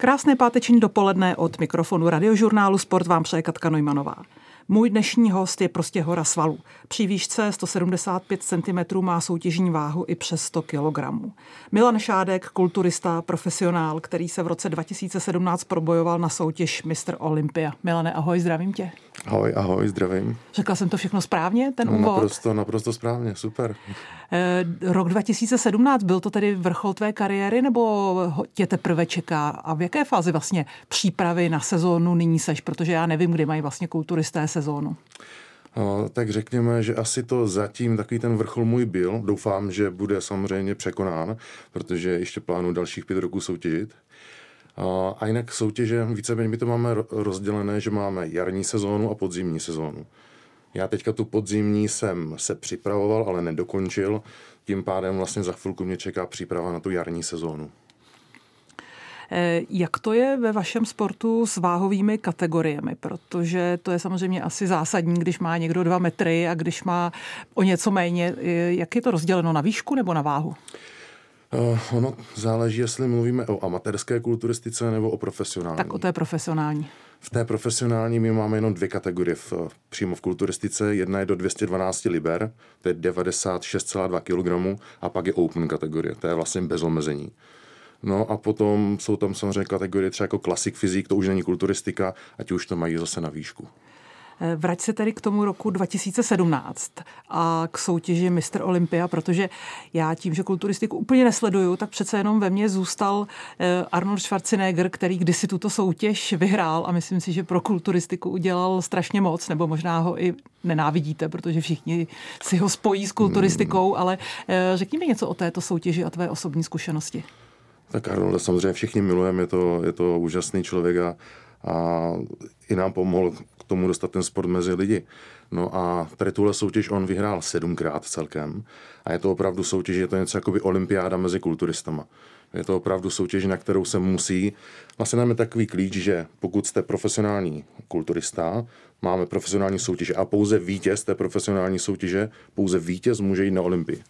Krásné páteční dopoledne od mikrofonu Radiožurnálu Sport vám přeje Katka Neumannová. Můj dnešní host je prostě hora svalů. Při výšce 175 cm má soutěžní váhu i přes 100 kg. Milan Šádek, kulturista, profesionál, který se v roce 2017 probojoval na soutěž Mr. Olympia. Milane, ahoj, zdravím tě. Ahoj, zdravím. Řekla jsem to všechno správně, ten úvod? Naprosto správně, super. Rok 2017, byl to tedy vrchol tvé kariéry, nebo tě teprve čeká? A v jaké fázi vlastně přípravy na sezónu nyní seš? Protože já nevím, kdy mají vlastně kulturisté sezónu. Tak řekněme, že asi to zatím takový ten vrchol můj byl. Doufám, že bude samozřejmě překonán, protože ještě plánuji dalších 5 roků soutěžit. A jinak soutěže, víceméně my to máme rozdělené, že máme jarní sezónu a podzimní sezónu. Já teďka tu podzimní jsem se připravoval, ale nedokončil. Tím pádem vlastně za chvilku mě čeká příprava na tu jarní sezónu. Jak to je ve vašem sportu s váhovými kategoriemi? Protože to je samozřejmě asi zásadní, když má někdo 2 metry a když má o něco méně. Jak je to rozděleno na výšku nebo na váhu? Ono záleží, jestli mluvíme o amatérské kulturistice nebo o profesionální. Tak o té profesionální. V té profesionální my máme jenom 2 kategorie přímo v kulturistice. Jedna je do 212 liber, to je 96,2 kg, a pak je open kategorie, to je vlastně bez omezení. No a potom jsou tam samozřejmě kategorie třeba jako klasik fyzik, to už není kulturistika, a ti už to mají zase na výšku. Vrať se tedy k tomu roku 2017 a k soutěži Mr. Olympia, protože já tím, že kulturistiku úplně nesleduju, tak přece jenom ve mně zůstal Arnold Schwarzenegger, který kdysi tuto soutěž vyhrál, a myslím si, že pro kulturistiku udělal strašně moc, nebo možná ho i nenávidíte, protože všichni si ho spojí s kulturistikou, ale řekni mi něco o této soutěži a tvé osobní zkušenosti. Tak Arnolda samozřejmě všichni milujeme, je to úžasný člověk a i nám pomohl k tomu dostat ten sport mezi lidi. No a tady tuhle soutěž on vyhrál 7krát celkem a je to opravdu soutěž, je to něco jakoby olympiáda mezi kulturistama. Je to opravdu soutěž, na kterou se musí, vlastně máme takový klíč, že pokud jste profesionální kulturista, máme profesionální soutěže a pouze vítěz té profesionální soutěže, pouze vítěz může jít na olympii.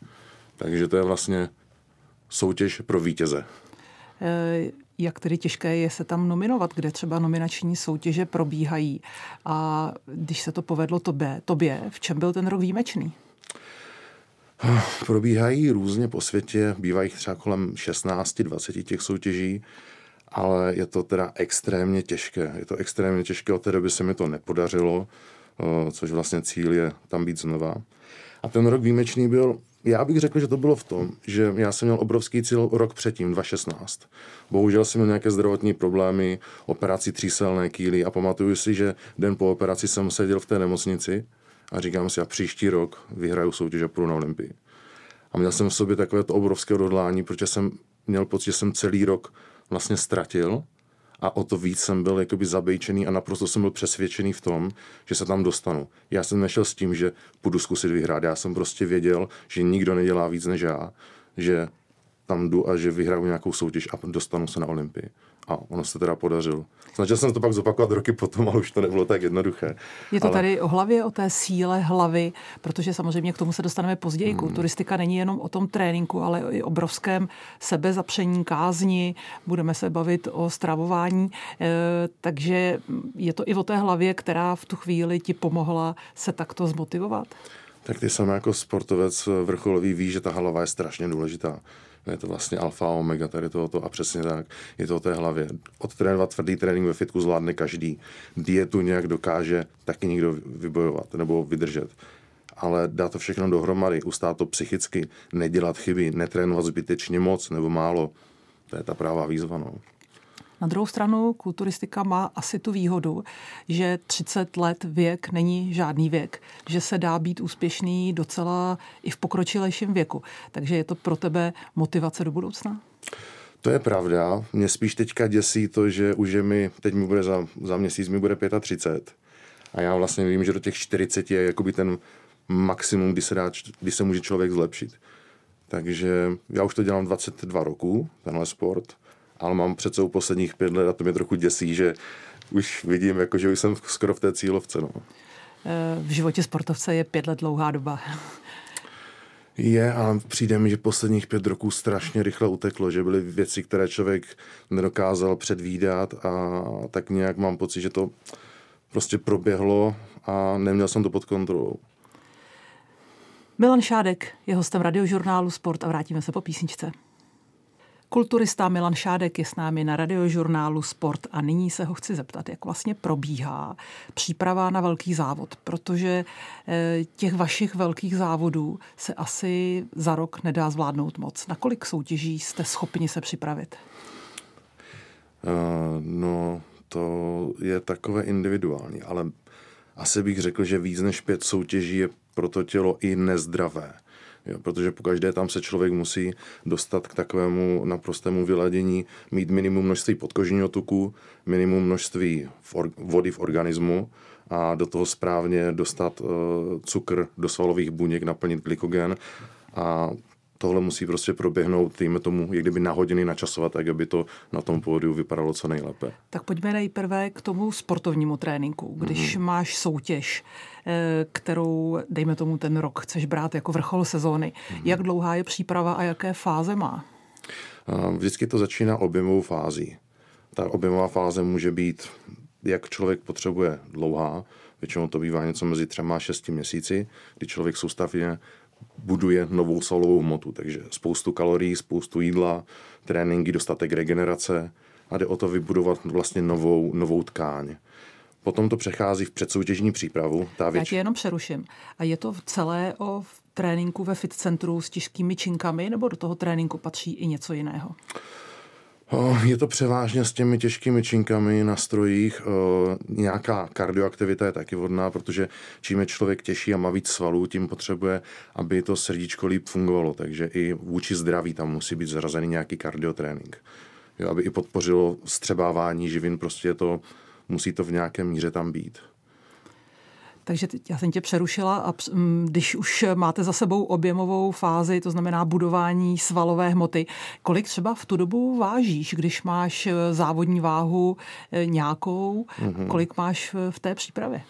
Takže to je vlastně soutěž pro vítěze. Jak tedy těžké je se tam nominovat, kde třeba nominační soutěže probíhají? A když se to povedlo tobě, v čem byl ten rok výjimečný? Probíhají různě po světě, bývají třeba kolem 16-20 těch soutěží, ale je to teda extrémně těžké. Od té doby se mi to nepodařilo, což vlastně cíl je tam být znova. A ten rok výjimečný byl, já bych řekl, že to bylo v tom, že já jsem měl obrovský cíl rok předtím, 2016. Bohužel jsem měl nějaké zdravotní problémy, operaci tříselné kýly, a pamatuju si, že den po operaci jsem seděl v té nemocnici a říkám si, já příští rok vyhraju soutěž a půjdu na olympii. A měl jsem v sobě takové to obrovské odhodlání, protože jsem měl pocit, že jsem celý rok vlastně ztratil, a o to víc jsem byl jakoby zabejčený a naprosto jsem byl přesvědčený v tom, že se tam dostanu. Já jsem nešel s tím, že půjdu zkusit vyhrát. Já jsem prostě věděl, že nikdo nedělá víc než já, že tam jdu a že vyhraju nějakou soutěž a dostanu se na olympii. A ono se teda podařilo. Snažil jsem to pak zopakovat roky potom, ale už to nebylo tak jednoduché. Je to tady o hlavě, o té síle hlavy, protože samozřejmě k tomu se dostaneme později. Kulturistika není jenom o tom tréninku, ale i obrovském sebezapření, kázni. Budeme se bavit o stravování. Takže je to i o té hlavě, která v tu chvíli ti pomohla se takto zmotivovat. Tak ty sám jako sportovec vrcholový ví, že ta hlava je strašně důležitá. Je to vlastně alfa a omega tady tohoto, a přesně tak, je to o té hlavě. Odtrénovat tvrdý trénink ve fitku zvládne každý. Dietu nějak dokáže taky někdo vybojovat nebo vydržet. Ale dá to všechno dohromady, ustát to psychicky, nedělat chyby, netrénovat zbytečně moc nebo málo. To je ta pravá výzva, no. Na druhou stranu kulturistika má asi tu výhodu, že 30 let věk není žádný věk, že se dá být úspěšný docela i v pokročilejším věku. Takže je to pro tebe motivace do budoucna? To je pravda. Mě spíš teďka děsí to, že už je mi, teď mi bude za měsíc mi bude 35. A já vlastně vím, že do těch 40 je jakoby ten maximum, kdy se může člověk zlepšit. Takže já už to dělám 22 roku, tenhle sport, ale mám před sebou posledních 5 let a to mě trochu děsí, že už vidím, jako, že už jsem skoro v té cílovce. No. V životě sportovce je 5 let dlouhá doba. je, a přijde mi, že posledních 5 roků strašně rychle uteklo, že byly věci, které člověk nedokázal předvídat, a tak nějak mám pocit, že to prostě proběhlo a neměl jsem to pod kontrolou. Milan Šádek je hostem Radiožurnálu Sport a vrátíme se po písničce. Kulturista Milan Šádek je s námi na Radiožurnálu Sport a nyní se ho chci zeptat, jak vlastně probíhá příprava na velký závod, protože těch vašich velkých závodů se asi za rok nedá zvládnout moc. Na kolik soutěží jste schopni se připravit? No, to je takové individuální, ale asi bych řekl, že víc než 5 soutěží je pro to tělo i nezdravé. Jo, protože pokaždé tam se člověk musí dostat k takovému naprostému vyladění, mít minimum množství podkožního tuku, minimum množství vody v organismu a do toho správně dostat cukr do svalových buněk, naplnit glykogen, a tohle musí prostě proběhnout, dejme tomu, jak kdyby na hodiny načasovat, tak aby to na tom pódiu vypadalo co nejlépe. Tak pojďme nejprve k tomu sportovnímu tréninku. Když máš soutěž, kterou, dejme tomu, ten rok chceš brát jako vrchol sezóny, jak dlouhá je příprava a jaké fáze má? Vždycky to začíná objemovou fází. Ta objemová fáze může být, jak člověk potřebuje, dlouhá. Většinou to bývá něco mezi 3 a 6 měsíci, kdy člověk soustavně buduje novou svalovou hmotu, takže spoustu kalorií, spoustu jídla, tréninky, dostatek regenerace a jde o to vybudovat vlastně novou tkáň. Potom to přechází v předsoutěžní přípravu. Já tě jenom přeruším. A je to celé o tréninku ve fitcentru s těžkými činkami, nebo do toho tréninku patří i něco jiného? Je to převážně s těmi těžkými činkami na strojích. Nějaká kardioaktivita je taky vodná, protože čím je člověk těžší a má víc svalů, tím potřebuje, aby to srdíčko líp fungovalo. Takže i vůči zdraví tam musí být zarazený nějaký kardiotrénink. Jo, aby i podpořilo střebávání živin, prostě to musí to v nějaké míře tam být. Takže já jsem tě přerušila, a když už máte za sebou objemovou fázi, to znamená budování svalové hmoty, kolik třeba v tu dobu vážíš, když máš závodní váhu nějakou, kolik máš v té přípravě?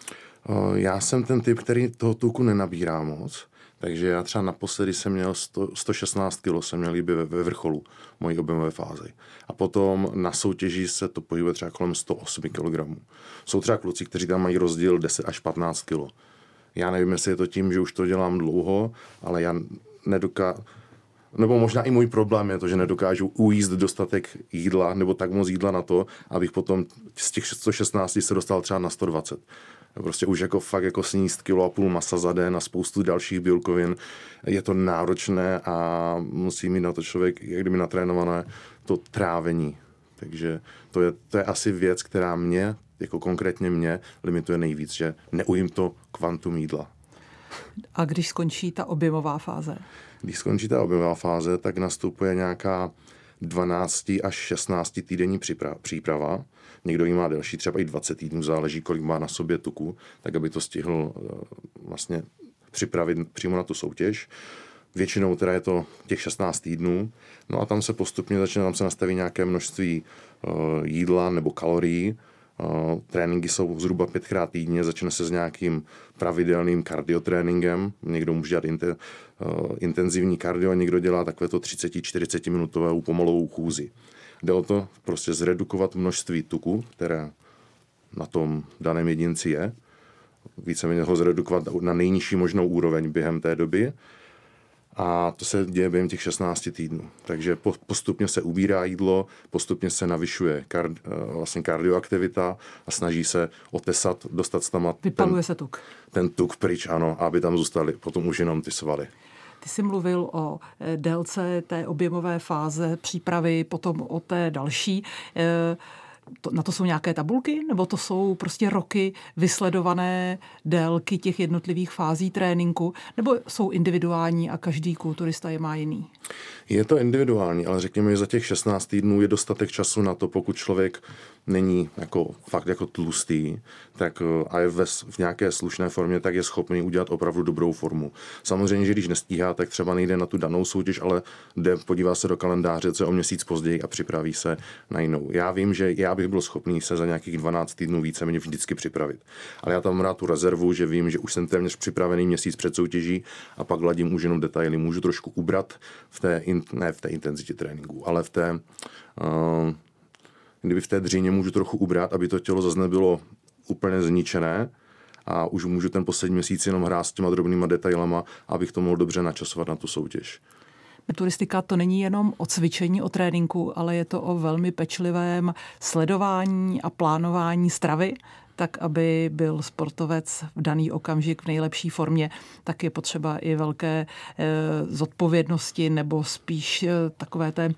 Já jsem ten typ, který toho tuku nenabírá moc, takže já třeba naposledy jsem měl 116 kg, jsem měl líbě ve vrcholu mojí objemové fáze. A potom na soutěži se to pohybuje třeba kolem 108 kg. Jsou třeba kluci, kteří tam mají rozdíl 10 až 15 kg. Já nevím, jestli je to tím, že už to dělám dlouho, ale já nedokážu, nebo možná i můj problém je to, že nedokážu ujíst dostatek jídla, nebo tak moc jídla na to, abych potom z těch 116 se dostal třeba na 120. Prostě už jako fakt jako sníst 1,5 kg masa za den a spoustu dalších bílkovin. Je to náročné a musí mít na to člověk, jak kdyby natrénované, to trávení. Takže to je asi věc, která mě, jako konkrétně mě, limituje nejvíc, že neujím to kvantum jídla. A když skončí ta objemová fáze? Když skončí ta objemová fáze, tak nastupuje nějaká 12 až 16 týdenní příprava. Někdo jí má delší, třeba i 20 týdnů, záleží, kolik má na sobě tuku, tak aby to stihl vlastně připravit přímo na tu soutěž. Většinou teda je to těch 16 týdnů. No a tam se postupně začne, tam se nastaví nějaké množství jídla nebo kalorií. Tréninky jsou zhruba 5x týdně, začne se s nějakým pravidelným kardiotréninkem. Někdo může dělat intenzivní kardio, někdo dělá takovéto 30-40 minutovou pomalovou chůzi. Jde o to prostě zredukovat množství tuku, které na tom daném jedinci je, víceméně ho zredukovat na nejnižší možnou úroveň během té doby, a to se děje během těch 16 týdnů. Takže postupně se ubírá jídlo, postupně se navyšuje vlastně kardioaktivita a snaží se otesat, dostat tam ten tuk pryč, ano, aby tam zůstaly potom už jenom ty svaly. Ty jsi mluvil o délce té objemové fáze přípravy, potom o té další. Na to jsou nějaké tabulky, nebo to jsou prostě roky vysledované délky těch jednotlivých fází tréninku, nebo jsou individuální a každý kulturista je má jiný? Je to individuální, ale řekněme, že za těch 16 týdnů je dostatek času na to, pokud člověk není jako fakt jako tlustý, tak a je v nějaké slušné formě, tak je schopný udělat opravdu dobrou formu. Samozřejmě, že když nestíhá, tak třeba nejde na tu danou soutěž, ale jde, podívá se do kalendáře, co je o měsíc později a připraví se na jinou. Já vím, že já bych byl schopný se za nějakých 12 týdnů víceméně vždycky připravit. Ale já tam rád tu rezervu, že vím, že už jsem téměř připravený měsíc před soutěží a pak hladím už jenom detaily. Můžu trošku ubrat v té, ne v té intenzitě tréninku, ale v té kdyby v té dřině můžu trochu ubrat, aby to tělo zase nebylo úplně zničené a už můžu ten poslední měsíc jenom hrát s těma drobnýma detailama, abych to mohl dobře načasovat na tu soutěž. Turistika to není jenom o cvičení, o tréninku, ale je to o velmi pečlivém sledování a plánování stravy, tak aby byl sportovec v daný okamžik v nejlepší formě, tak je potřeba i velké zodpovědnosti nebo spíš takové té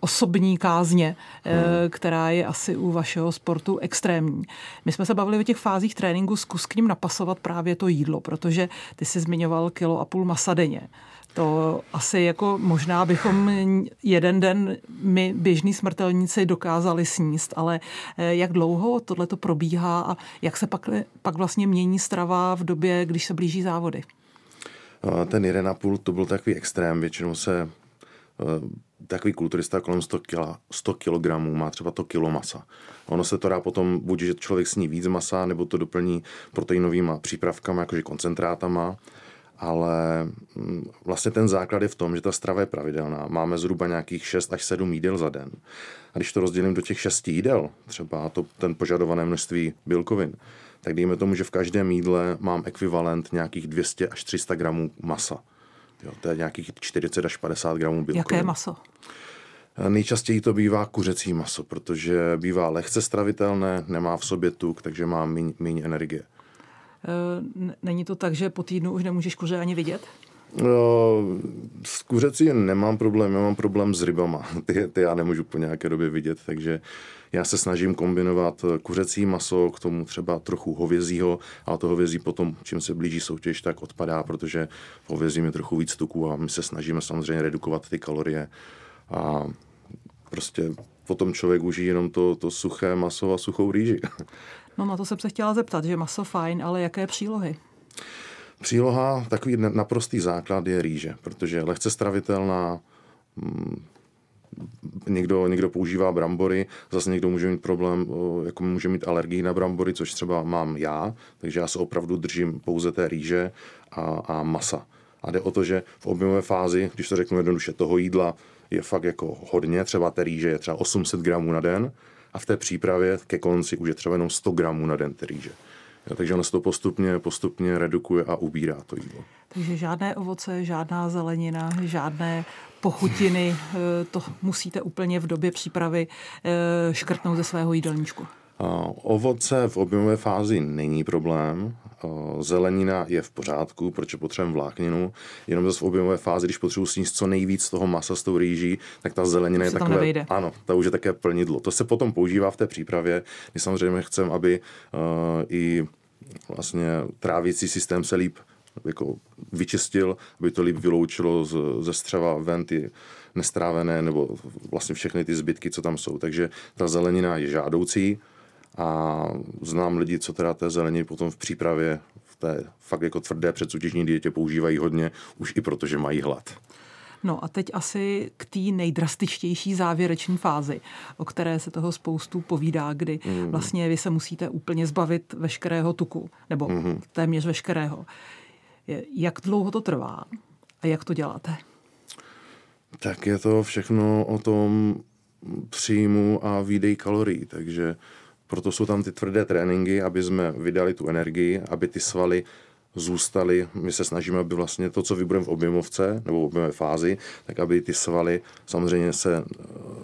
osobní kázně, která je asi u vašeho sportu extrémní. My jsme se bavili o těch fázích tréninku, zkus k ním napasovat právě to jídlo, protože ty jsi zmiňoval 1,5 kg masa denně. To asi jako možná bychom jeden den my běžní smrtelníci dokázali sníst, ale jak dlouho tohle to probíhá a jak se pak vlastně mění strava v době, když se blíží závody? Ten 1,5 to byl takový extrém, většinou se takový kulturista kolem 100 kg má třeba to kilo masa. Ono se to dá potom, buď že člověk sní víc masa, nebo to doplní proteinovýma přípravkama, jakože koncentrátama. Ale vlastně ten základ je v tom, že ta strava je pravidelná. Máme zhruba nějakých 6 až 7 jídel za den. A když to rozdělím do těch 6 jídel, třeba to, ten požadované množství bílkovin, tak dejme tomu, že v každém jídle mám ekvivalent nějakých 200 až 300 gramů masa. Jo, to je nějakých 40 až 50 gramů bílkovin. Jaké maso? Nejčastěji to bývá kuřecí maso, protože bývá lehce stravitelné, nemá v sobě tuk, takže má méně energie. Není to tak, že po týdnu už nemůžeš kuře ani vidět? No, s kuřecí nemám problém, já mám problém s rybama. Ty já nemůžu po nějaké době vidět, takže já se snažím kombinovat kuřecí maso, k tomu třeba trochu hovězího, ale to hovězí potom, čím se blíží soutěž, tak odpadá, protože hovězí je trochu víc tuku a my se snažíme samozřejmě redukovat ty kalorie a prostě potom člověk uží jenom to suché maso a suchou rýži. No na to jsem se chtěla zeptat, že maso fajn, ale jaké přílohy? Příloha, takový naprostý základ je rýže, protože je lehce stravitelná, někdo používá brambory, zase někdo může mít problém, jako může mít alergii na brambory, což třeba mám já, takže já se opravdu držím pouze té rýže a masa. A jde o to, že v objemové fázi, když to řeknu jednoduše, toho jídla je fakt jako hodně, třeba té rýže je třeba 800 gramů na den, a v té přípravě ke konci už je třeba jenom 100 gramů na den té rýže. Takže ono se to postupně redukuje a ubírá to jídlo. Takže žádné ovoce, žádná zelenina, žádné pochutiny, to musíte úplně v době přípravy škrtnout ze svého jídelníčku. Ovoce v objemové fázi není problém, zelenina je v pořádku, protože potřebujeme vlákninu, jenom zase v objemové fázi, když potřebuji sníst co nejvíc toho masa s tou rýží, tak ta zelenina je takové... Nevejde. Ano, ta už je také plnidlo. To se potom používá v té přípravě, kdy samozřejmě chceme, aby i vlastně trávicí systém se líp jako vyčistil, aby to líp vyloučilo ze střeva ven ty nestrávené nebo vlastně všechny ty zbytky, co tam jsou. Takže ta zelenina je žádoucí a znám lidi, co teda té zelení potom v přípravě v té fakt jako tvrdé předsoutěžní dietě používají hodně, už i protože mají hlad. No a teď asi k té nejdrastičtější závěreční fázi, o které se toho spoustu povídá, kdy vlastně vy se musíte úplně zbavit veškerého tuku, nebo téměř veškerého. Jak dlouho to trvá a jak to děláte? Tak je to všechno o tom příjmu a výdeji kalorií, takže proto jsou tam ty tvrdé tréninky, aby jsme vydali tu energii, aby ty svaly zůstaly. My se snažíme, aby vlastně to, co vybudeme v objemovce nebo v objemové fázi, tak aby ty svaly samozřejmě se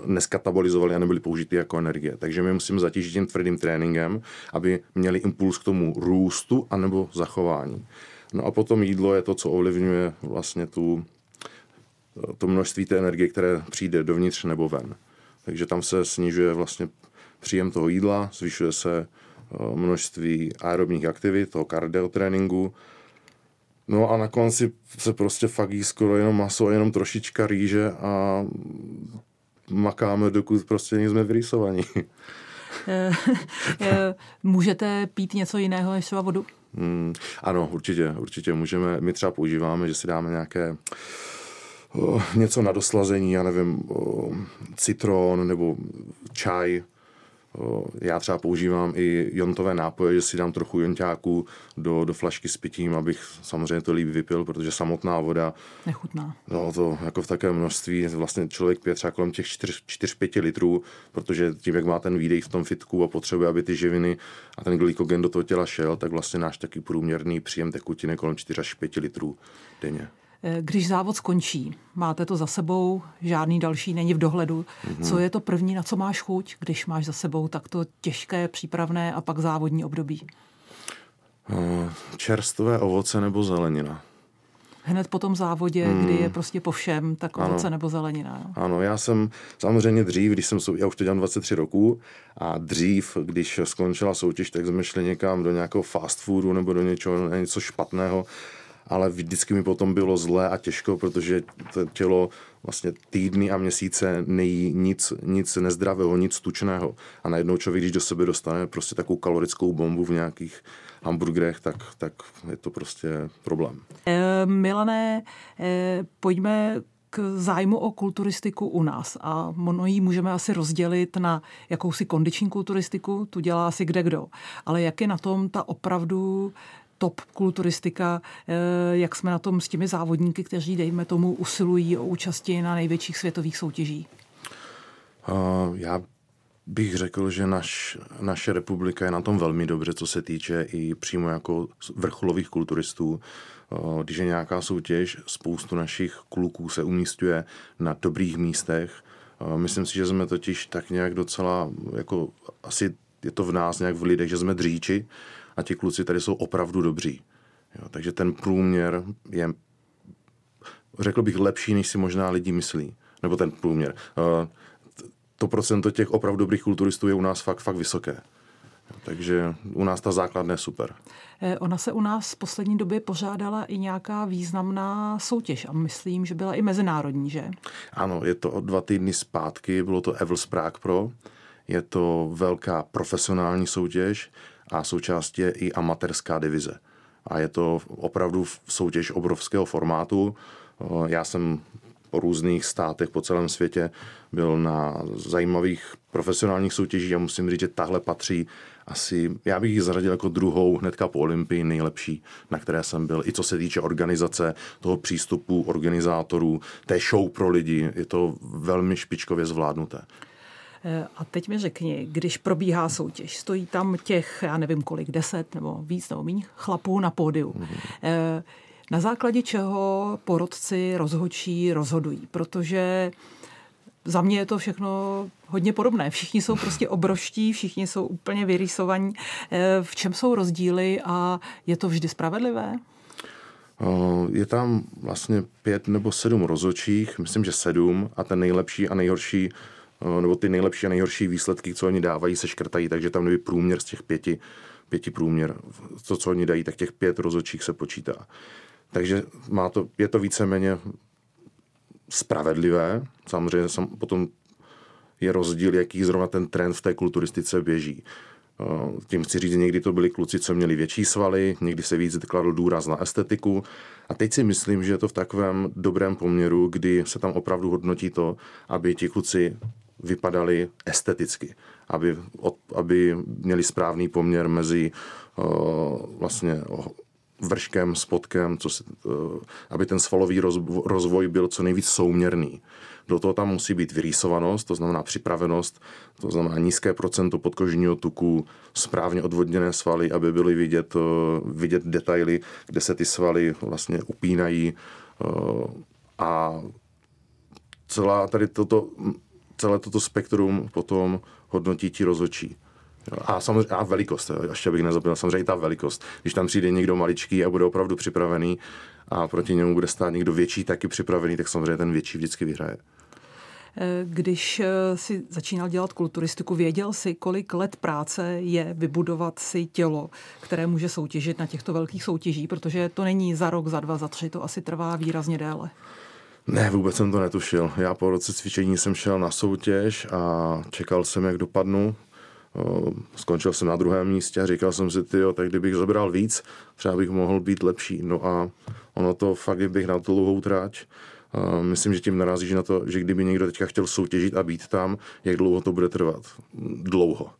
neskatabolizovaly a nebyly použity jako energie. Takže my musíme zatížit tím tvrdým tréninkem, aby měli impuls k tomu růstu anebo zachování. No a potom jídlo je to, co ovlivňuje vlastně to množství té energie, které přijde dovnitř nebo ven. Takže tam se snižuje vlastně příjem toho jídla, zvyšuje se množství aerobních aktivit, toho kardiotréninku. No a na konci se prostě fakt jí skoro jenom maso, jenom trošička rýže a makáme, dokud prostě nejsme vyrýsovaní. Můžete pít něco jiného než třeba vodu? Ano, určitě můžeme. My třeba používáme, že si dáme nějaké něco na doslazení, já nevím, citron nebo čaj. Já třeba používám i jontové nápoje, že si dám trochu jonťáku do flašky s pitím, abych samozřejmě to líp vypil, protože samotná voda nechutná. No to jako v takové množství, vlastně člověk pije třeba kolem těch 4-5 litrů, protože tím, jak má ten výdej v tom fitku a potřebuje, aby ty živiny a ten glykogen do toho těla šel, tak vlastně náš taky průměrný příjem tekutiny kolem 4-5 litrů denně. Když závod skončí, máte to za sebou, žádný další není v dohledu. Mm-hmm. Co je to první, na co máš chuť, když máš za sebou takto těžké, přípravné a pak závodní období? Čerstvé ovoce nebo zelenina. Hned po tom závodě, kdy je prostě po všem, tak ovoce nebo zelenina. Jo? Ano, já jsem samozřejmě dřív, já už to dělám 23 roků a dřív, když skončila soutěž, tak jsme šli někam do nějakého fast foodu nebo do něco špatného, ale vždycky mi potom bylo zlé a těžko, protože to tělo vlastně týdny a měsíce nejí nic nezdravého, nic tučného. A najednou člověk, když do sebe dostane prostě takovou kalorickou bombu v nějakých hamburgerech, tak je to prostě problém. Milané, pojďme k zájmu o kulturistiku u nás. A mnohí můžeme asi rozdělit na jakousi kondiční kulturistiku, tu dělá asi kdekdo. Ale jak je na tom ta opravdu top kulturistika, jak jsme na tom s těmi závodníky, kteří, dejme tomu, usilují o účasti na největších světových soutěžích? Já bych řekl, že naše republika je na tom velmi dobře, co se týče i přímo jako vrcholových kulturistů. Když je nějaká soutěž, spoustu našich kluků se umístuje na dobrých místech. Myslím si, že jsme totiž tak nějak docela, jako asi je to v nás nějak v lidech, že jsme dříči, a ti kluci tady jsou opravdu dobří. Jo, takže ten průměr je, řekl bych, lepší, než si možná lidi myslí. Nebo ten průměr. To procento těch opravdu dobrých kulturistů je u nás fakt vysoké. Jo, takže u nás ta základna je super. Ona se u nás v poslední době pořádala i nějaká významná soutěž a myslím, že byla i mezinárodní, že? Ano, je to od 2 týdny zpátky, bylo to Evels Prague Pro. Je to velká profesionální soutěž, a součástí je i amatérská divize. A je to opravdu soutěž obrovského formátu. Já jsem po různých státech po celém světě byl na zajímavých profesionálních soutěžích a musím říct, že tahle patří asi, já bych ji zařadil jako druhou hnedka po Olympii nejlepší, na které jsem byl. I co se týče organizace, toho přístupu organizátorů, té show pro lidi, je to velmi špičkově zvládnuté. A teď mi řekni, když probíhá soutěž, stojí tam těch, já nevím kolik, 10 nebo víc nebo míň chlapů na pódiu. Na základě čeho porotci, rozhodčí rozhodují, protože za mě je to všechno hodně podobné. Všichni jsou prostě obroští, všichni jsou úplně vyrýsovaní. V čem jsou rozdíly a je to vždy spravedlivé? Je tam vlastně 5 nebo 7 rozhodčích, myslím, že 7 a ten nejlepší a nejhorší nebo ty nejlepší a nejhorší výsledky, co oni dávají, se škrtají, takže tam nebyl průměr z těch 5 průměr, to, co oni dají, tak těch 5 rozhodčích se počítá. Takže je to víceméně spravedlivé, samozřejmě potom je rozdíl, jaký zrovna ten trend v té kulturistice běží. Tím chci říct, někdy to byli kluci, co měli větší svaly, někdy se víc kladl důraz na estetiku a teď si myslím, že je to v takovém dobrém poměru, kdy se tam opravdu hodnotí to, aby ti kluci vypadali esteticky, aby měli správný poměr mezi vlastně vrškem, spodkem, aby ten svalový rozvoj byl co nejvíc souměrný. Do toho tam musí být vyrýsovanost, to znamená připravenost, to znamená nízké procento podkožního tuku, správně odvodněné svaly, aby byly vidět detaily, kde se ty svaly vlastně upínají a celé toto spektrum potom hodnotí ti rozhodčí. A samozřejmě a velikost, ještě bych nezapomněl, samozřejmě i ta velikost. Když tam přijde někdo maličký a bude opravdu připravený a proti němu bude stát někdo větší, taky připravený, tak samozřejmě ten větší vždycky vyhraje. Když si začínal dělat kulturistiku, věděl si, kolik let práce je vybudovat si tělo, které může soutěžit na těchto velkých soutěžích, protože to není za rok, za dva, za tři, to asi trvá výrazně déle. Ne, vůbec jsem to netušil. Já po roce cvičení jsem šel na soutěž a čekal jsem, jak dopadnu. Skončil jsem na druhém místě a říkal jsem si, tyjo, tak kdybych zobral víc, třeba bych mohl být lepší. No a ono to fakt je běh na dlouhou tráť. Myslím, že tím narazíš na to, že kdyby někdo teďka chtěl soutěžit a být tam, jak dlouho to bude trvat? Dlouho.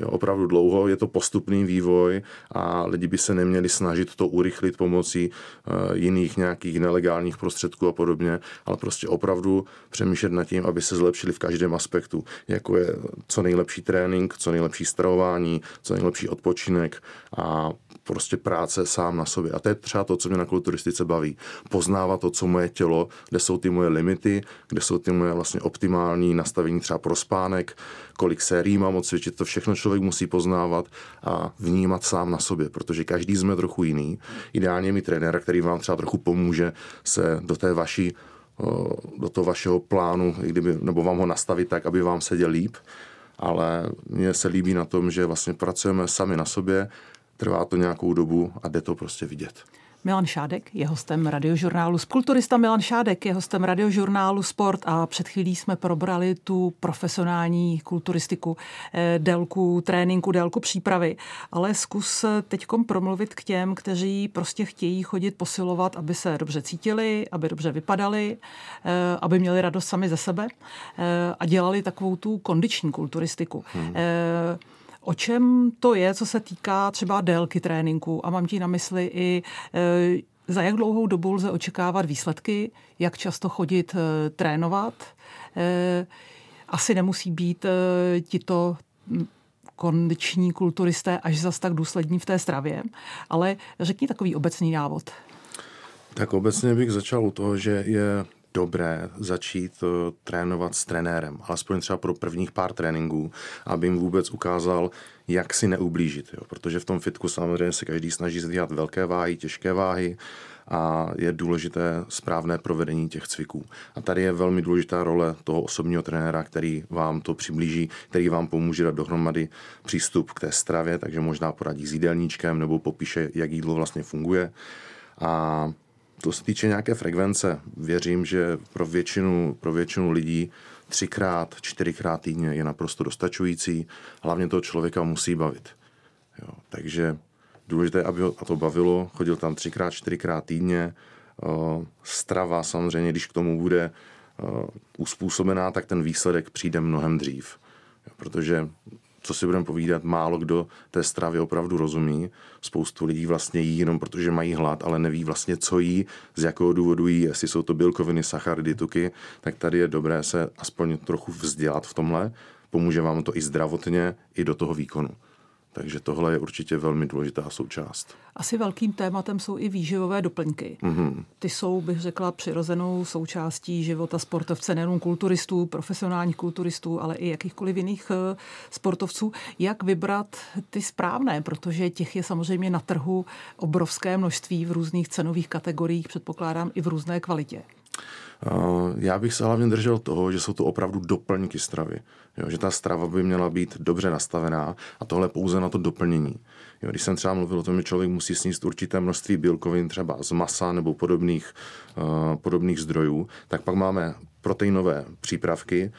Jo, opravdu dlouho, je to postupný vývoj a lidi by se neměli snažit to urychlit pomocí jiných nějakých nelegálních prostředků a podobně, ale prostě opravdu přemýšlet nad tím, aby se zlepšili v každém aspektu, jako je co nejlepší trénink, co nejlepší stravování, co nejlepší odpočinek a prostě práce sám na sobě. A to je třeba to, co mě na kulturistice baví. Poznávat to, co moje tělo, kde jsou ty moje limity, kde jsou ty moje vlastně optimální nastavení třeba pro spánek, kolik sérií mám odcvičit, to všechno člověk musí poznávat a vnímat sám na sobě, protože každý jsme trochu jiný. Ideálně mi trenér, který vám třeba trochu pomůže se do té vaší, do toho vašeho plánu, kdyby, nebo vám ho nastavit tak, aby vám seděl líp, ale mně se líbí na tom, že vlastně pracujeme sami na sobě, trvá to nějakou dobu a jde to prostě vidět. Milan Šádek je hostem radiožurnálu. Skulpturista Milan Šádek je hostem radiožurnálu Sport a před chvílí jsme probrali tu profesionální kulturistiku, délku tréninku, délku přípravy. Ale zkus teďkom promluvit k těm, kteří prostě chtějí chodit posilovat, aby se dobře cítili, aby dobře vypadali, aby měli radost sami ze sebe a dělali takovou tu kondiční kulturistiku. O čem to je, co se týká třeba délky tréninku a mám tím na mysli i za jak dlouhou dobu lze očekávat výsledky, jak často chodit trénovat. Asi nemusí být tito kondiční kulturisté až zas tak důslední v té stravě, ale řekni takový obecný návod. Tak obecně bych začal u toho, že je dobré začít trénovat s trenérem, alespoň třeba pro prvních pár tréninků, aby jim vůbec ukázal, jak si neublížit, jo? Protože v tom fitku samozřejmě se každý snaží zdvíhat velké váhy, těžké váhy a je důležité správné provedení těch cviků. A tady je velmi důležitá role toho osobního trenéra, který vám to přiblíží, který vám pomůže dát dohromady přístup k té stravě, takže možná poradí s jídelníčkem nebo popíše, jak jídlo vlastně funguje. A to se týče nějaké frekvence, věřím, že pro většinu lidí 3x, 4x týdně je naprosto dostačující. Hlavně toho člověka musí bavit. Jo, takže důležité, aby ho to bavilo, chodil tam 3x, 4x týdně. Strava samozřejmě, když k tomu bude uspůsobená, tak ten výsledek přijde mnohem dřív. Jo, protože co si budeme povídat, málo kdo té stravě opravdu rozumí. Spoustu lidí vlastně jí jenom protože mají hlad, ale neví vlastně, co jí, z jakého důvodu jí, jestli jsou to bílkoviny, sacharidy, tuky, tak tady je dobré se aspoň trochu vzdělat v tomhle. Pomůže vám to i zdravotně, i do toho výkonu. Takže tohle je určitě velmi důležitá součást. Asi velkým tématem jsou i výživové doplňky. Mm-hmm. Ty jsou, bych řekla, přirozenou součástí života sportovce, nejen kulturistů, profesionálních kulturistů, ale i jakýchkoliv jiných sportovců. Jak vybrat ty správné, protože těch je samozřejmě na trhu obrovské množství v různých cenových kategoriích, předpokládám i v různé kvalitě. Já bych se hlavně držel toho, že jsou to opravdu doplňky stravy. Jo, že ta strava by měla být dobře nastavená a tohle pouze na to doplnění. Jo, když jsem třeba mluvil o tom, že člověk musí sníst určité množství bílkovin třeba z masa nebo podobných zdrojů, tak pak máme proteinové přípravky,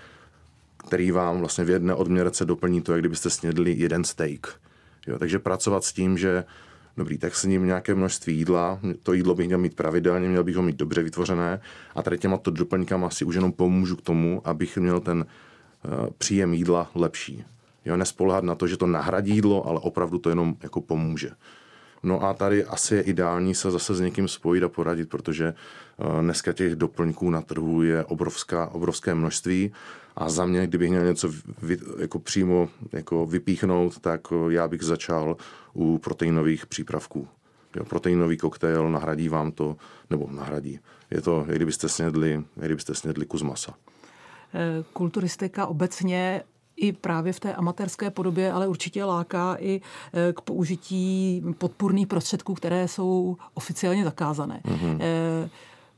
který vám vlastně v jedné odměrce doplní to, jak kdybyste snědli jeden steak. Jo, takže pracovat s tím, že dobrý, tak s ním nějaké množství jídla, to jídlo bych měl mít pravidelně, měl bych ho mít dobře vytvořené a tady těma to doplňkama si už jenom pomůžu k tomu, abych měl ten příjem jídla lepší. Jo, nespoléhat na to, že to nahradí jídlo, ale opravdu to jenom jako pomůže. No a tady asi je ideální se zase s někým spojit a poradit, protože dneska těch doplňků na trhu je obrovské množství a za mě, kdybych měl něco přímo vypíchnout, tak já bych začal u proteinových přípravků. Jo, proteinový koktejl nahradí vám to, nebo nahradí. Je to, jak kdybyste snědli kus masa. Kulturistika obecně i právě v té amatérské podobě, ale určitě láká i k použití podpůrných prostředků, které jsou oficiálně zakázané. Mm-hmm.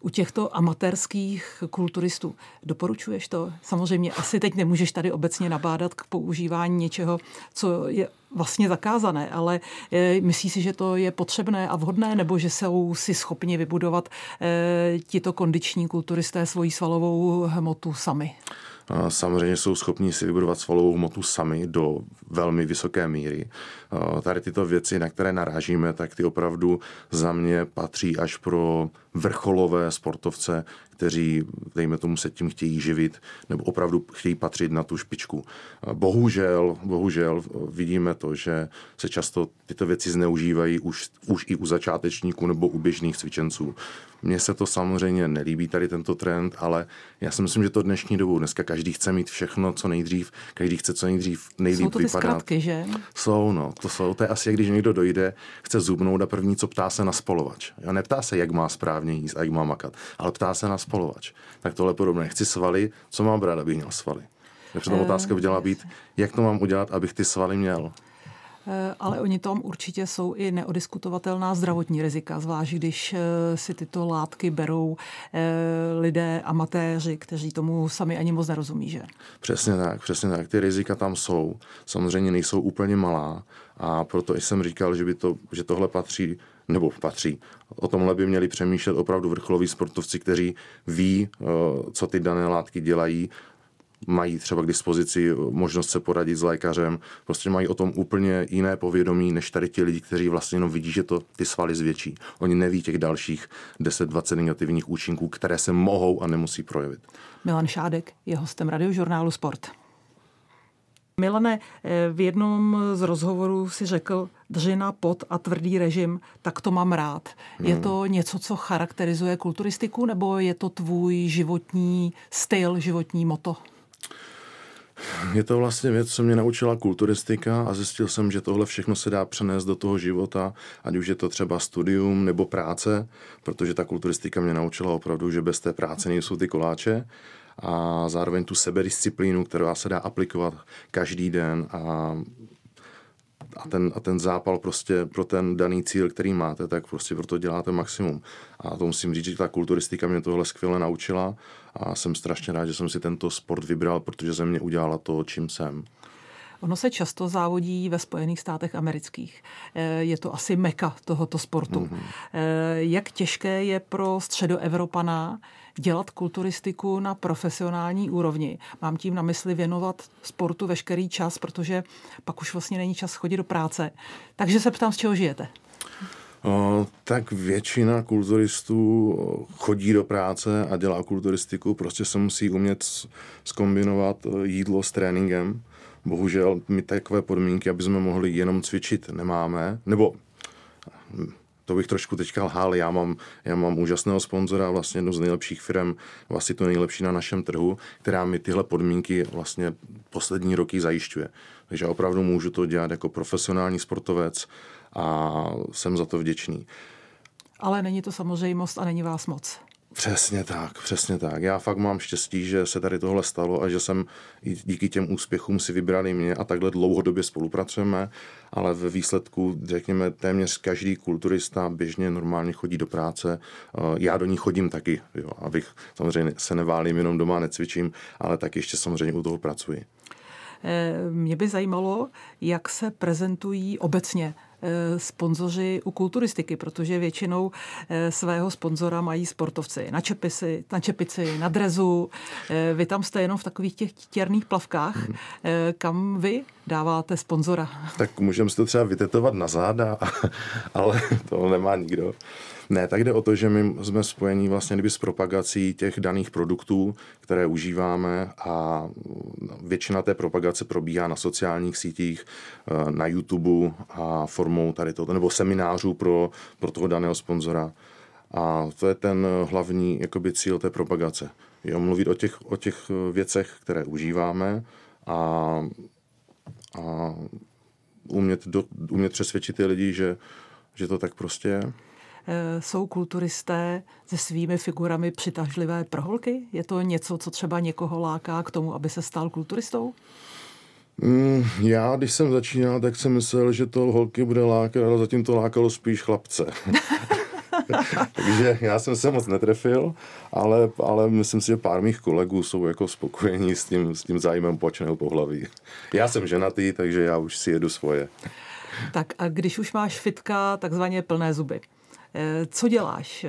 U těchto amatérských kulturistů doporučuješ to? Samozřejmě asi teď nemůžeš tady obecně nabádat k používání něčeho, co je vlastně zakázané, ale myslíš si, že to je potřebné a vhodné, nebo že jsou si schopni vybudovat tito kondiční kulturisté svoji svalovou hmotu sami? Samozřejmě jsou schopni si vybudovat svalovou hmotu sami do velmi vysoké míry. Tady tyto věci, na které narážíme, tak ty opravdu za mě patří až pro vrcholové sportovce, kteří, dejme tomu, se tím chtějí živit nebo opravdu chtějí patřit na tu špičku. Bohužel vidíme to, že se často tyto věci zneužívají už i u začátečníků nebo u běžných cvičenců. Mně se to samozřejmě nelíbí, tady tento trend, ale já si myslím, že to dnešní dobu, dneska každý chce mít všechno co nejdřív, každý chce co nejdřív nejlíp vypadat. Jsou to ty zkratky, že? Jsou, to je asi, když někdo dojde, chce zubnout a první, co ptá se na spalovač. Jo, neptá se, jak má správně jíst a jak má makat, ale ptá se na spalovač. Tak tohle podobné. Chci svaly, co mám brát, abych měl svaly? Přitom otázka by měla být, jak to mám udělat, abych ty svaly měl. Ale oni tam určitě jsou i neodiskutovatelná zdravotní rizika, zvlášť když si tyto látky berou lidé, amatéři, kteří tomu sami ani moc nerozumí, že? Přesně tak. Ty rizika tam jsou. Samozřejmě nejsou úplně malá a proto jsem říkal, že tohle patří, o tomhle by měli přemýšlet opravdu vrcholoví sportovci, kteří ví, co ty dané látky dělají, mají třeba k dispozici možnost se poradit s lékařem, prostě mají o tom úplně jiné povědomí, než tady ti lidi, kteří vlastně jenom vidí, že to ty svaly zvětší. Oni neví těch dalších 10-20 negativních účinků, které se mohou a nemusí projevit. Milan Šádek je hostem Radiožurnálu Sport. Milane, v jednom z rozhovorů si řekl, dřina, pot a tvrdý režim, tak to mám rád. Je to něco, co charakterizuje kulturistiku, nebo je to tvůj životní styl, životní motto? Je to vlastně věc, co mě naučila kulturistika a zjistil jsem, že tohle všechno se dá přenést do toho života, ať už je to třeba studium nebo práce, protože ta kulturistika mě naučila opravdu, že bez té práce nejsou ty koláče a zároveň tu sebedisciplínu, která se dá aplikovat každý den a ten zápal prostě pro ten daný cíl, který máte, tak prostě proto děláte maximum. A to musím říct, že ta kulturistika mě tohle skvěle naučila a jsem strašně rád, že jsem si tento sport vybral, protože ze mě udělala to, čím jsem. Ono se často závodí ve Spojených státech amerických. Je to asi meka tohoto sportu. Jak těžké je pro středoevropana dělat kulturistiku na profesionální úrovni? Mám tím na mysli věnovat sportu veškerý čas, protože pak už vlastně není čas chodit do práce. Takže se ptám, z čeho žijete? Tak většina kulturistů chodí do práce a dělá kulturistiku. Prostě se musí umět zkombinovat jídlo s tréninkem. Bohužel my takové podmínky, aby jsme mohli jenom cvičit, nemáme. Nebo to bych trošku teďka lhal, já mám úžasného sponzora, vlastně jednu z nejlepších firem, vlastně to nejlepší na našem trhu, která mi tyhle podmínky vlastně poslední roky zajišťuje. Takže opravdu můžu to dělat jako profesionální sportovec a jsem za to vděčný. Ale není to samozřejmost a není vás moc. Přesně tak. Já fakt mám štěstí, že se tady tohle stalo a že jsem díky těm úspěchům si vybrali mě a takhle dlouhodobě spolupracujeme, ale ve výsledku, řekněme, téměř každý kulturista běžně normálně chodí do práce. Já do ní chodím taky, jo, abych samozřejmě se neválím, jenom doma necvičím, ale tak ještě samozřejmě u toho pracuji. Mě by zajímalo, jak se prezentují obecně sponzoři u kulturistiky, protože většinou svého sponzora mají sportovci na čepici, na drezu. Vy tam jste jenom v takových těch těrných plavkách. Kam vy dáváte sponzora? Tak můžeme si to třeba vytetovat na záda, ale to nemá nikdo. Ne, tak jde o to, že my jsme spojení vlastně s propagací těch daných produktů, které užíváme a většina té propagace probíhá na sociálních sítích, na YouTube a formou tady toho, nebo seminářů pro toho daného sponzora. A to je ten hlavní jakoby cíl té propagace. Je mluvit o těch věcech, které užíváme a umět přesvědčit ty lidi, že to tak prostě je. Jsou kulturisté se svými figurami přitažlivé pro holky? Je to něco, co třeba někoho láká k tomu, aby se stal kulturistou? Já, když jsem začínal, tak jsem myslel, že to holky bude lákat, ale zatím to lákalo spíš chlapce. Takže já jsem se moc netrefil, ale myslím si, že pár mých kolegů jsou jako spokojení s tím zájmem počného pohlaví. Já jsem ženatý, takže já už si jedu svoje. Tak a když už máš fitka takzvaně plné zuby, Co děláš,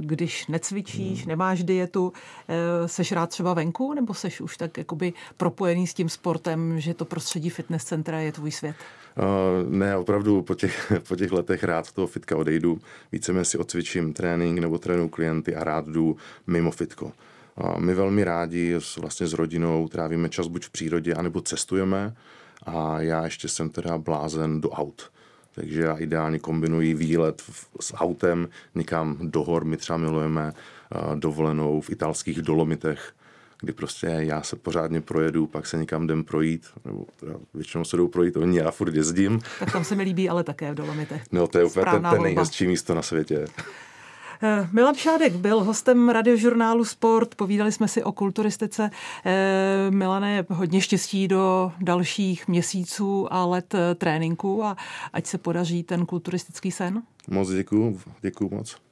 když necvičíš, nemáš dietu? Seš rád třeba venku, nebo seš už tak jakoby propojený s tím sportem, že to prostředí fitness centra je tvůj svět? Ne, opravdu po těch letech rád z toho fitka odejdu. Víceméně si odcvičím trénink nebo trénuju klienty a rád jdu mimo fitko. My velmi rádi vlastně s rodinou trávíme čas buď v přírodě, anebo cestujeme a já ještě jsem teda blázen do aut. Takže já ideálně kombinuji výlet s autem někam do hor. My třeba milujeme dovolenou v italských Dolomitech, kdy prostě já se pořádně projedu, pak se někam jdem projít, nebo většinou se jdou projít, oni já furt jezdím. Tak tam se mi líbí, ale také v Dolomitech. No to je úplně ten nejhezčí místo na světě. Milan Šádek byl hostem radiožurnálu Sport, povídali jsme si o kulturistice. Milane, hodně štěstí do dalších měsíců a let tréninku a ať se podaří ten kulturistický sen. Moc děkuju moc.